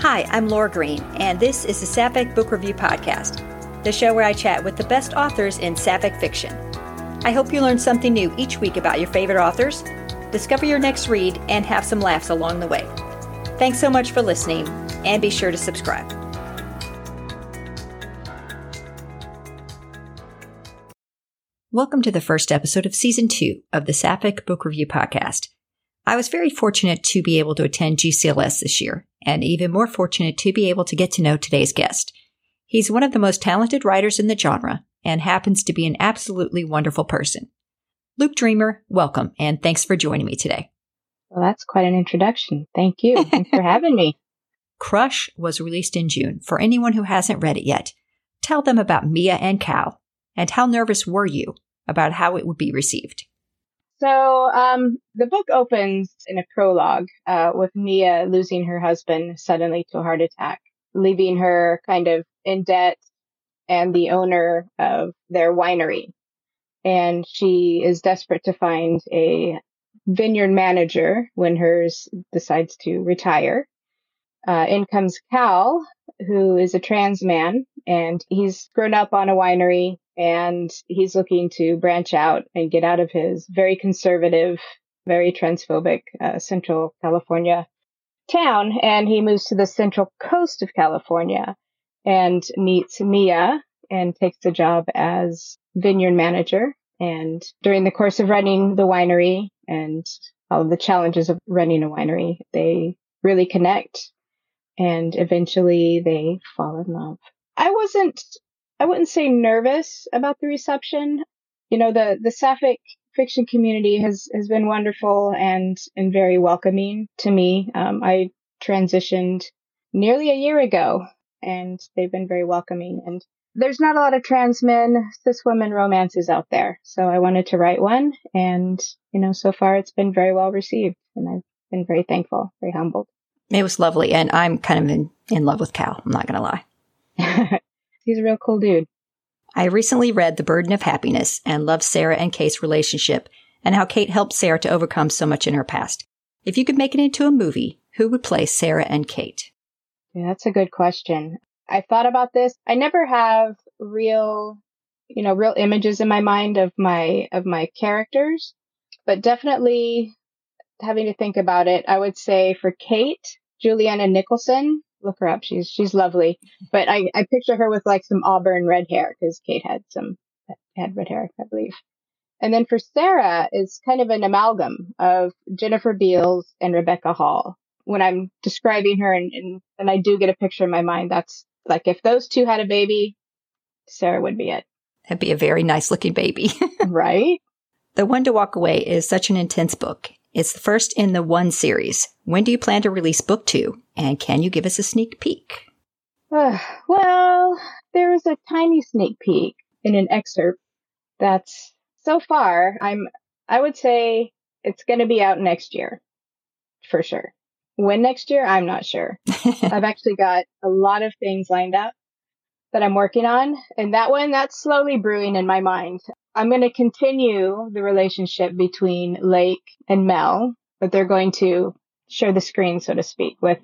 Hi, I'm Laura Green, and this is the Sapphic Book Review Podcast, the show where I chat with the best authors in Sapphic fiction. I hope you learn something new each week about your favorite authors, discover your next read, and have some laughs along the way. Thanks so much for listening, and be sure to subscribe. Welcome to the first episode of Season 2 of the Sapphic Book Review Podcast. I was very fortunate to be able to attend GCLS this year, and even more fortunate to be able to get to know today's guest. He's one of the most talented writers in the genre, and happens to be an absolutely wonderful person. Luc Dreamer, welcome, and thanks for joining me today. Well, that's quite an introduction. Thank you. Thanks for having me. Crush was released in June. For anyone who hasn't read it yet, tell them about Nia and Cal, and how nervous were you about how it would be received? So the book opens in a prologue with Nia losing her husband suddenly to a heart attack, leaving her kind of in debt and the owner of their winery. And she is desperate to find a vineyard manager when hers decides to retire. In comes Cal, who is a trans man, and he's grown up on a winery. And he's looking to branch out and get out of his very conservative, very transphobic Central California town. And he moves to the Central Coast of California and meets Nia and takes the job as vineyard manager. And during the course of running the winery and all of the challenges of running a winery, they really connect. And eventually they fall in love. I wouldn't say nervous about the reception. You know, the Sapphic fiction community has been wonderful and very welcoming to me. I transitioned nearly a year ago, and they've been very welcoming. And there's not a lot of trans men, cis women romances out there. So I wanted to write one. And, you know, so far it's been very well received. And I've been very thankful, very humbled. It was lovely. And I'm kind of in love with Cal. I'm not going to lie. He's a real cool dude. I recently read The Burden of Happiness and loved Sarah and Kate's relationship and how Kate helped Sarah to overcome so much in her past. If you could make it into a movie, who would play Sarah and Kate? Yeah, that's a good question. I thought about this. I never have real images in my mind of my characters, but definitely having to think about it, I would say for Kate, Juliana Nicholson. Look her up. She's lovely. But I picture her with like some auburn red hair because Kate had red hair, I believe. And then for Sarah, it's kind of an amalgam of Jennifer Beals and Rebecca Hall. When I'm describing her and I do get a picture in my mind, that's like if those two had a baby, Sarah would be it. That'd be a very nice looking baby. Right? The One to Walk Away is such an intense book. It's the first in the One series. When do you plan to release book 2? And can you give us a sneak peek? Well, there is a tiny sneak peek in an excerpt that's so far. I would say it's going to be out next year for sure. When next year, I'm not sure. I've actually got a lot of things lined up that I'm working on. And that one, that's slowly brewing in my mind. I'm going to continue the relationship between Lake and Mel, but they're going to share the screen, so to speak, with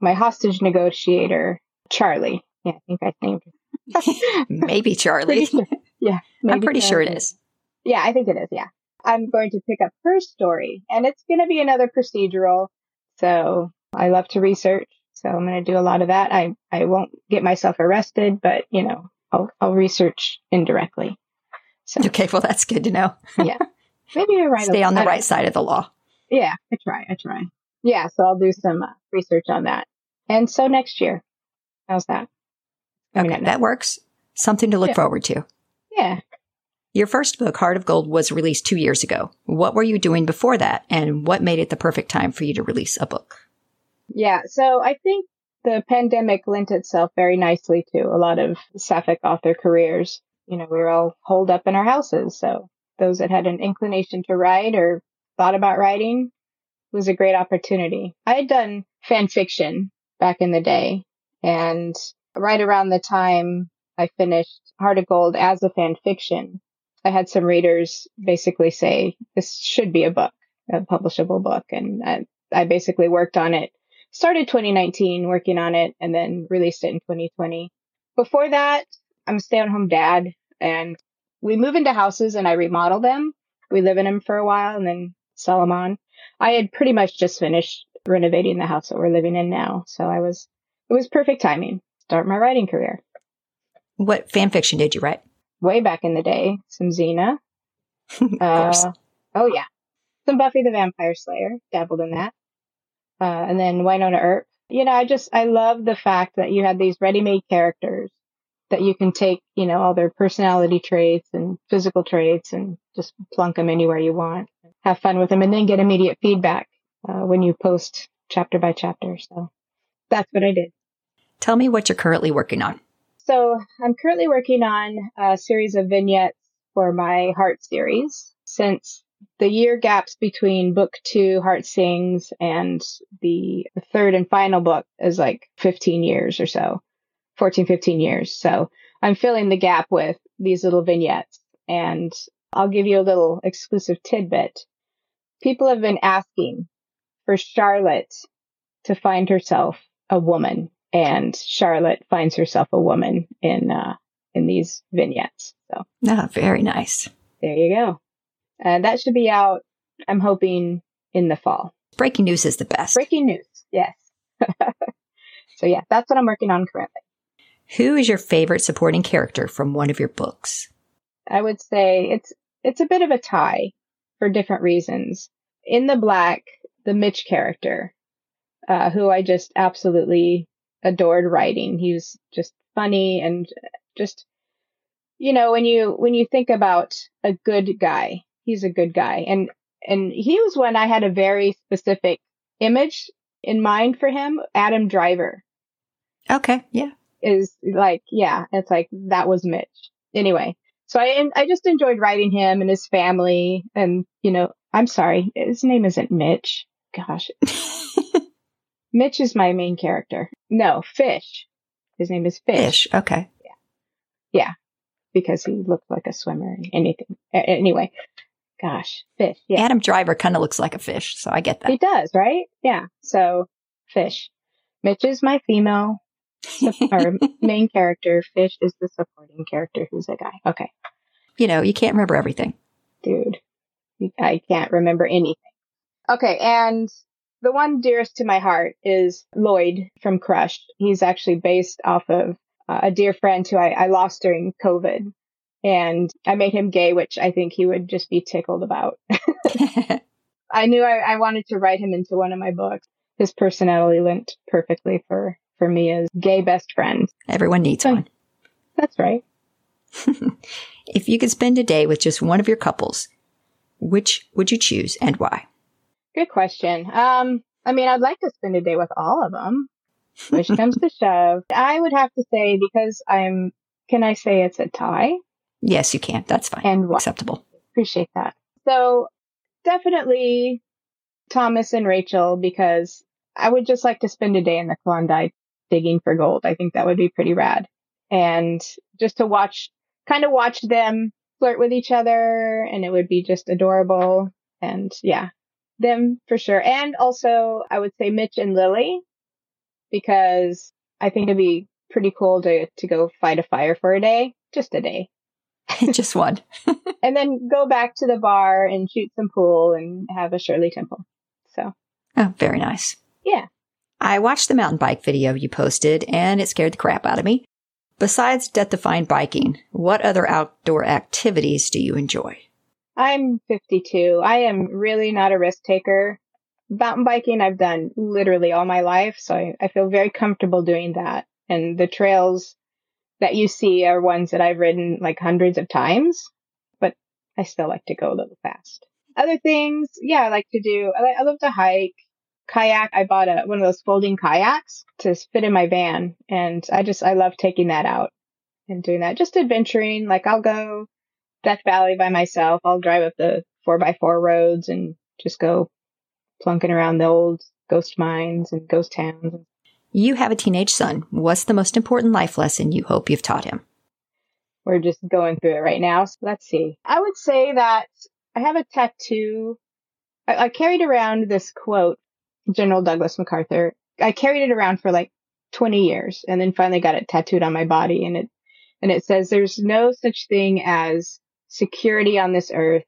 my hostage negotiator, Charlie. Yeah, I think I named him. Maybe Charlie. Pretty sure. Yeah. Maybe I'm pretty sure it is. Yeah, I think it is. Yeah. I'm going to pick up her story, and it's going to be another procedural. So I love to research. So I'm going to do a lot of that. I won't get myself arrested, but, you know, I'll research indirectly. So. Okay, well, that's good to know. Yeah. Maybe you're right. Stay on the right side of the law. Yeah, I try. Yeah, so I'll do some research on that. And so next year. How's that? Okay, that works. Something to look forward to. Yeah. Your first book, Heart of Gold, was released 2 years ago. What were you doing before that, and what made it the perfect time for you to release a book? Yeah, so I think the pandemic lent itself very nicely to a lot of sapphic author careers. You know, we were all holed up in our houses. So those that had an inclination to write or thought about writing was a great opportunity. I had done fan fiction back in the day. And right around the time I finished Heart of Gold as a fan fiction, I had some readers basically say, this should be a book, a publishable book. And I basically worked on it started 2019 working on it and then released it in 2020. Before that, I'm a stay-at-home dad, and we move into houses and I remodel them. We live in them for a while and then sell them on. I had pretty much just finished renovating the house that we're living in now, so it was perfect timing. Start my writing career. What fan fiction did you write? Way back in the day, some Xena. Oh yeah, some Buffy the Vampire Slayer. Dabbled in that, and then Wynonna Earp. You know, I love the fact that you had these ready-made characters that you can take, you know, all their personality traits and physical traits and just plunk them anywhere you want, have fun with them, and then get immediate feedback when you post chapter by chapter. So that's what I did. Tell me what you're currently working on. So I'm currently working on a series of vignettes for my Heart series. Since the year gaps between book 2, Heart Sings, and the third and final book is like 15 years or so, 14, 15 years. So I'm filling the gap with these little vignettes, and I'll give you a little exclusive tidbit. People have been asking for Charlotte to find herself a woman, and Charlotte finds herself a woman in these vignettes. So, very nice. There you go. That should be out, I'm hoping, in the fall. Breaking news is the best. Breaking news, yes. So yeah, that's what I'm working on currently. Who is your favorite supporting character from one of your books? I would say it's a bit of a tie for different reasons. In the Black, the Mitch character, who I just absolutely adored writing. He was just funny and just, you know, when you think about a good guy, he's a good guy. And he was one I had a very specific image in mind for him. Adam Driver. Okay. Yeah. Is like, yeah, it's like, that was Mitch. Anyway. So I just enjoyed writing him and his family. And, you know, I'm sorry, his name isn't Mitch. Gosh. Mitch is my main character. No, Fish. His name is Fish. Fish. Okay. Yeah. Because he looked like a swimmer and anything. Anyway. Gosh. Fish. Yeah. Adam Driver kind of looks like a fish. So I get that. He does, right? Yeah. So Fish. Mitch is my female. Our main character. Fish is the supporting character who's a guy. Okay. You know, you can't remember everything. Dude, I can't remember anything. Okay, and the one dearest to my heart is Lloyd from Crush. He's actually based off of a dear friend who I lost during COVID. And I made him gay, which I think he would just be tickled about. I knew I wanted to write him into one of my books. His personality linked perfectly for me as gay best friend. Everyone needs one. That's right. If you could spend a day with just one of your couples, which would you choose and why? Good question. I mean, I'd like to spend a day with all of them. Push comes to shove. I would have to say, because can I say it's a tie? Yes, you can. That's fine. And why? Acceptable. Appreciate that. So definitely Thomas and Rachel, because I would just like to spend a day in the Klondike digging for gold. I think that would be pretty rad. And just to watch them flirt with each other, and it would be just adorable. And yeah, them for sure. And also I would say Mitch and Lily, because I think it'd be pretty cool to go fight a fire for a day, just a day. Just one. And then go back to the bar and shoot some pool and have a Shirley Temple. So. Oh, very nice. Yeah. I watched the mountain bike video you posted, and it scared the crap out of me. Besides death-defying biking, what other outdoor activities do you enjoy? I'm 52. I am really not a risk taker. Mountain biking I've done literally all my life, so I feel very comfortable doing that. And the trails that you see are ones that I've ridden like hundreds of times, but I still like to go a little fast. Other things, yeah, I like to do. I love to hike. Kayak, I bought one of those folding kayaks to fit in my van. And I love taking that out and doing that. Just adventuring. Like, I'll go Death Valley by myself. I'll drive up the 4x4 roads and just go plunking around the old ghost mines and ghost towns. You have a teenage son. What's the most important life lesson you hope you've taught him? We're just going through it right now. So let's see. I would say that I have a tattoo. I carried around this quote, General Douglas MacArthur, I carried it around for like 20 years and then finally got it tattooed on my body. And it says, there's no such thing as security on this earth.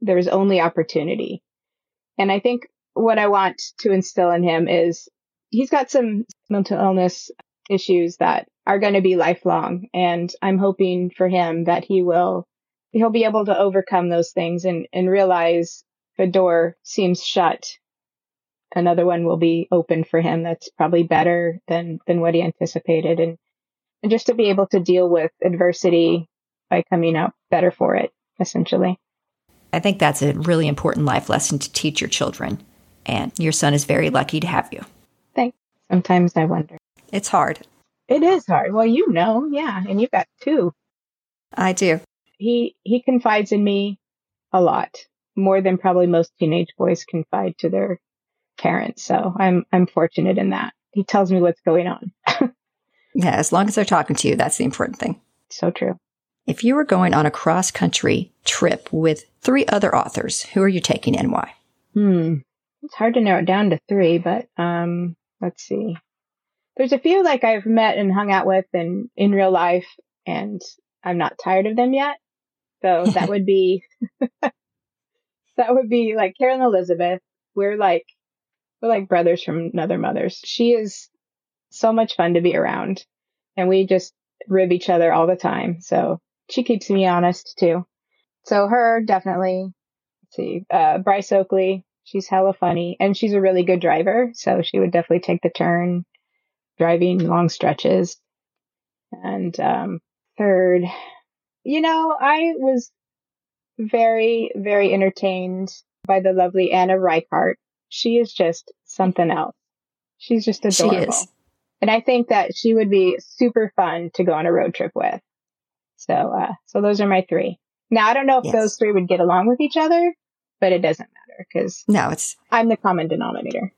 There's only opportunity. And I think what I want to instill in him is he's got some mental illness issues that are going to be lifelong. And I'm hoping for him that he'll be able to overcome those things and realize if a door seems shut, another one will be open for him. That's probably better than what he anticipated. And just to be able to deal with adversity by coming out better for it, essentially. I think that's a really important life lesson to teach your children. And your son is very lucky to have you. Thanks. Sometimes I wonder. It's hard. It is hard. Well, you know, yeah. And you've got two. I do. He confides in me a lot, more than probably most teenage boys confide to their parents. So I'm fortunate in that. He tells me what's going on. Yeah, as long as they're talking to you, that's the important thing. So true. If you were going on a cross-country trip with 3 other authors, who are you taking and why? It's hard to narrow it down to 3, but let's see. There's a few like I've met and hung out with and in real life, and I'm not tired of them yet. So that would be like Carol and Elizabeth. We're like brothers from another mother's. She is so much fun to be around, and we just rib each other all the time. So she keeps me honest too. So her, definitely. Let's see, Bryce Oakley. She's hella funny, and she's a really good driver. So she would definitely take the turn, driving long stretches. And third, I was very, very entertained by the lovely Anna Reichart. She is just something else. She's just adorable. She is. And I think that she would be super fun to go on a road trip with. So those are my 3. Now, I don't know if those 3 would get along with each other, but it doesn't matter because I'm the common denominator.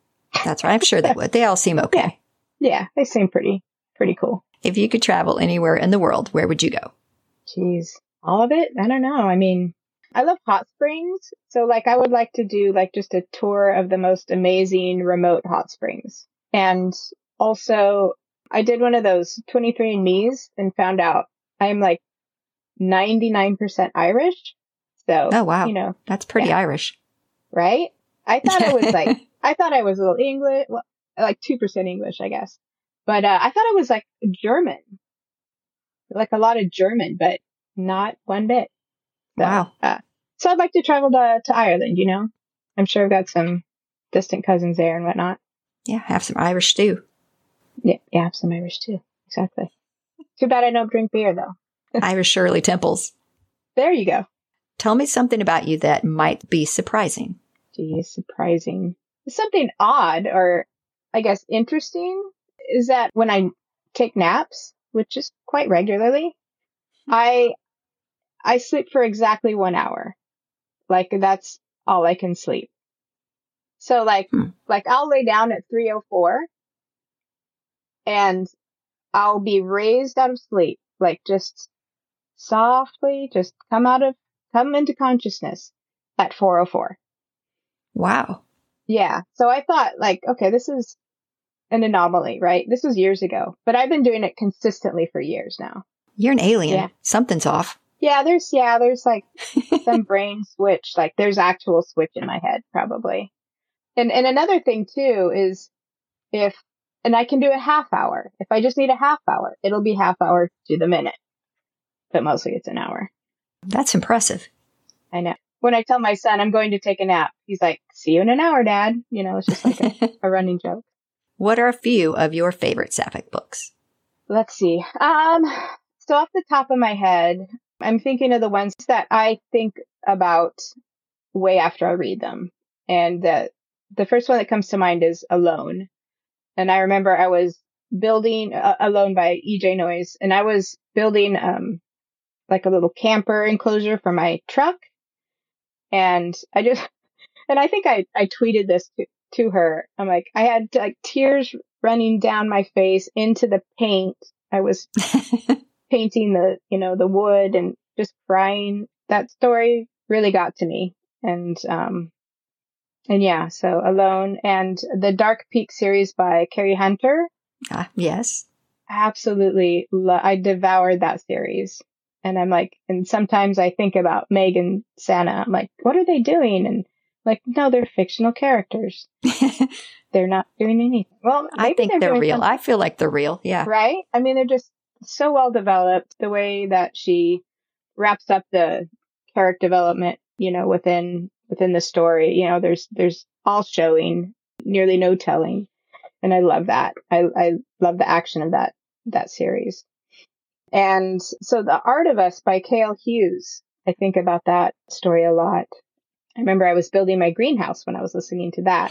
That's right. I'm sure they would. They all seem okay. Yeah, they seem pretty cool. If you could travel anywhere in the world, where would you go? Jeez, all of it? I don't know. I mean, I love hot springs. So I would like to do just a tour of the most amazing remote hot springs. And also, I did one of those 23andMe's and found out I'm 99% Irish. So, oh, wow. That's pretty Irish. Right? I thought I was a little English, 2% English, I guess. But I thought I was German, a lot of German, but not one bit. So, wow. So I'd like to travel to Ireland, I'm sure I've got some distant cousins there and whatnot. Yeah. Have some Irish too. Yeah, have some Irish too. Exactly. Too bad I don't drink beer though. Irish Shirley Temples. There you go. Tell me something about you that might be surprising. Geez, surprising. Something odd or I guess interesting is that when I take naps, which is quite regularly, I sleep for exactly 1 hour. That's all I can sleep. So I'll lay down at 3:04 and I'll be raised out of sleep, just softly, just come into consciousness at 4:04. Wow. Yeah. So I thought okay, this is an anomaly, right? This was years ago, but I've been doing it consistently for years now. You're an alien. Yeah. Something's off. Yeah, there's some brain switch, there's actual switch in my head probably. And another thing too is and I can do a half hour. If I just need a half hour, it'll be half hour to the minute, but mostly it's an hour. That's impressive. I know. When I tell my son I'm going to take a nap, he's like, "See you in an hour, Dad." It's just a running joke. What are a few of your favorite Sapphic books? Let's see. So off the top of my head, I'm thinking of the ones that I think about way after I read them. And the first one that comes to mind is Alone. And I remember I was building Alone by E.J. Noyes. And I was building a little camper enclosure for my truck. And I think I tweeted this to her. I'm I had tears running down my face into the paint. I was painting the, the wood and just crying. That story really got to me. And And yeah, so Alone and the Dark Peak series by Carrie Hunter. Yes. Absolutely. I devoured that series. And I'm like, and sometimes I think about Meg and Sana. I'm like, what are they doing? And like, no, they're fictional characters. They're not doing anything. Well, I think they're real. Something. I feel like they're real. Yeah. Right? I mean, they're just so well developed. The way that she wraps up the character development, you know, within the story, you know, there's all showing, nearly no telling. And I love that. I love the action of that series. And so The Art of Us by Cale Hughes. I think about that story a lot. I remember I was building my greenhouse when I was listening to that.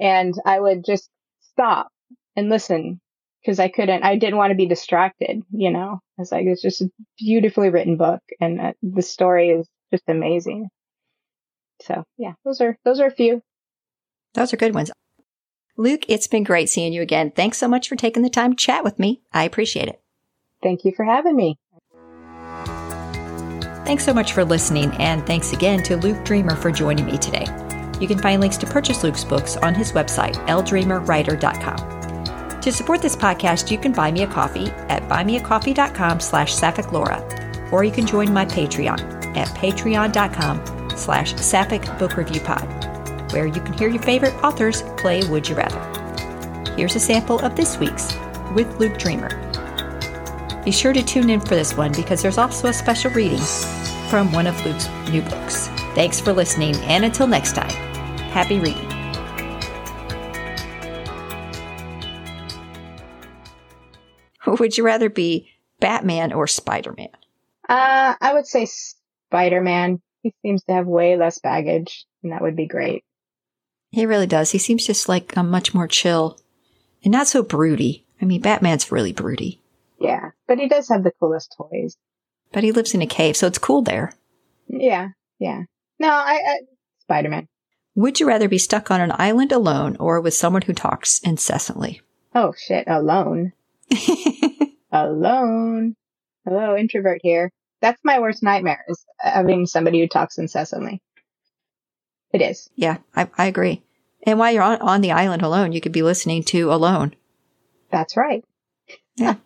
And I would just stop and listen because I didn't want to be distracted, you know. It's like, it's just a beautifully written book. And the story is just amazing. So yeah, those are a few. Those are good ones. Luc, it's been great seeing you again. Thanks so much for taking the time to chat with me. I appreciate it. Thank you for having me. Thanks so much for listening, and thanks again to Luc Dreamer for joining me today. You can find links to purchase Luc's books on his website, ldreamerwriter.com. To support this podcast, you can buy me a coffee at buymeacoffee.com/SappphicLaura, or you can join my Patreon at patreon.com/Sapphic Book Review Pod. where you can hear your favorite authors play Would You Rather. Here's a sample of this week's with Luc Dreamer. Be sure to tune in for this one because there's also a special reading from one of Luc's new books. Thanks for listening, and until next time, happy reading. Would you rather be Batman or Spider-Man? I would say Spider-Man. He seems to have way less baggage, and that would be great. He really does. He seems just like a much more chill and not so broody. I mean, Batman's really broody. Yeah, but he does have the coolest toys. But he lives in a cave, so it's cool there. Yeah. No, Spider-Man. Would you rather be stuck on an island alone or with someone who talks incessantly? Oh, shit. Alone. Alone. Hello, introvert here. That's my worst nightmare, is having somebody who talks incessantly. It is. Yeah, I agree. And while you're on the island alone, you could be listening to Alone. That's right. Yeah.